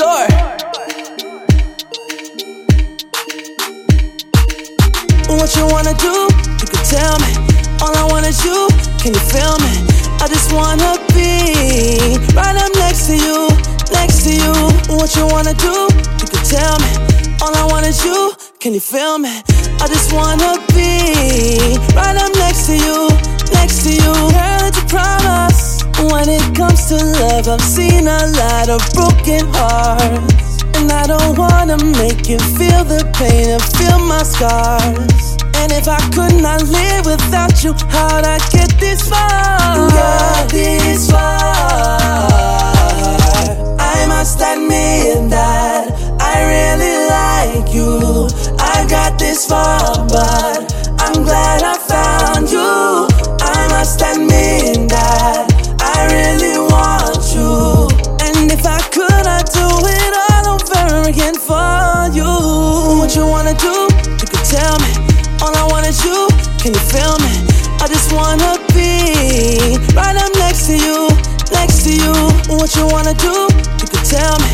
store. What you wanna do? You can tell me. All I want is you. Can you feel me? I just wanna be right up next to you, next to you. What you wanna do? You can tell me. All I want is you. Can you feel me? I just wanna be right up next to you, next to you. Girl, it's a promise. When it comes to love, I've seen a lot of broken hearts. And I don't wanna make you feel the pain and feel my scars. And if I could not live without you, how'd I get this far? Got this far. I must admit that I really like you. I got this far, but I'm glad I found you. I must admit that I really want you. And if I could, I'd do it all again for you. What you wanna do? You can tell me. All I want is you. Can you feel me? I just wanna be right up next to you, next to you. What you wanna do? You can tell me.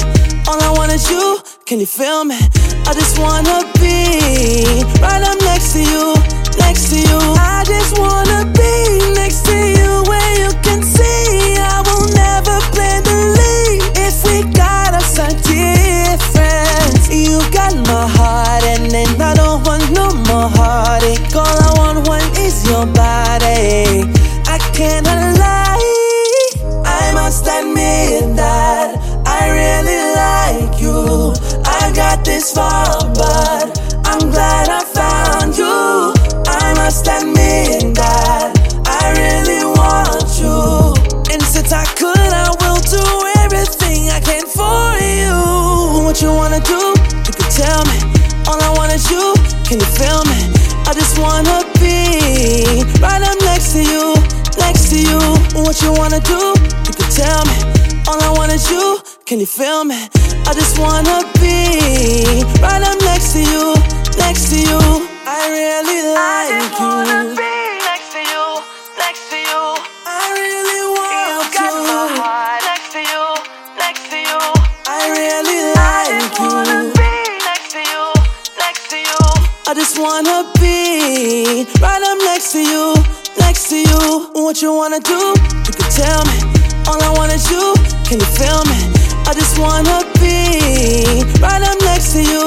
All I want is you. Can you feel me? I just wanna be right up next to you, next to you. I just wanna be next to you, where you can see I will never plan to leave. If we got us a difference, you got my heart, and then I don't want no more heartache. All I want one is your body. I cannot lie. I must admit that I really like you. I got this far, but I'm glad I found you. I must admit that I really want you. And since I could, I will do everything I can for you. What you wanna do? You can tell me. All I want is you. Can you feel me? I just wanna be right up next to you, next to you. What you wanna do? You can tell me. All I want is you. Can you feel me? I just wanna be right up next to you, next to you. I really like you. I just wanna be next to you, next to you. I really want you. You got my heart. Next to you, next to you. I really like you. I just wanna be next to you, next to you. I just wanna be right up next to you, next to you. What you wanna do? You can tell me. All I want is you. Can you feel me? I just wanna be right up next to you,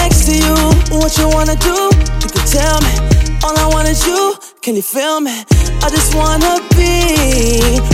next to you. What you wanna do? You can tell me. All I want is you. Can you feel me? I just wanna be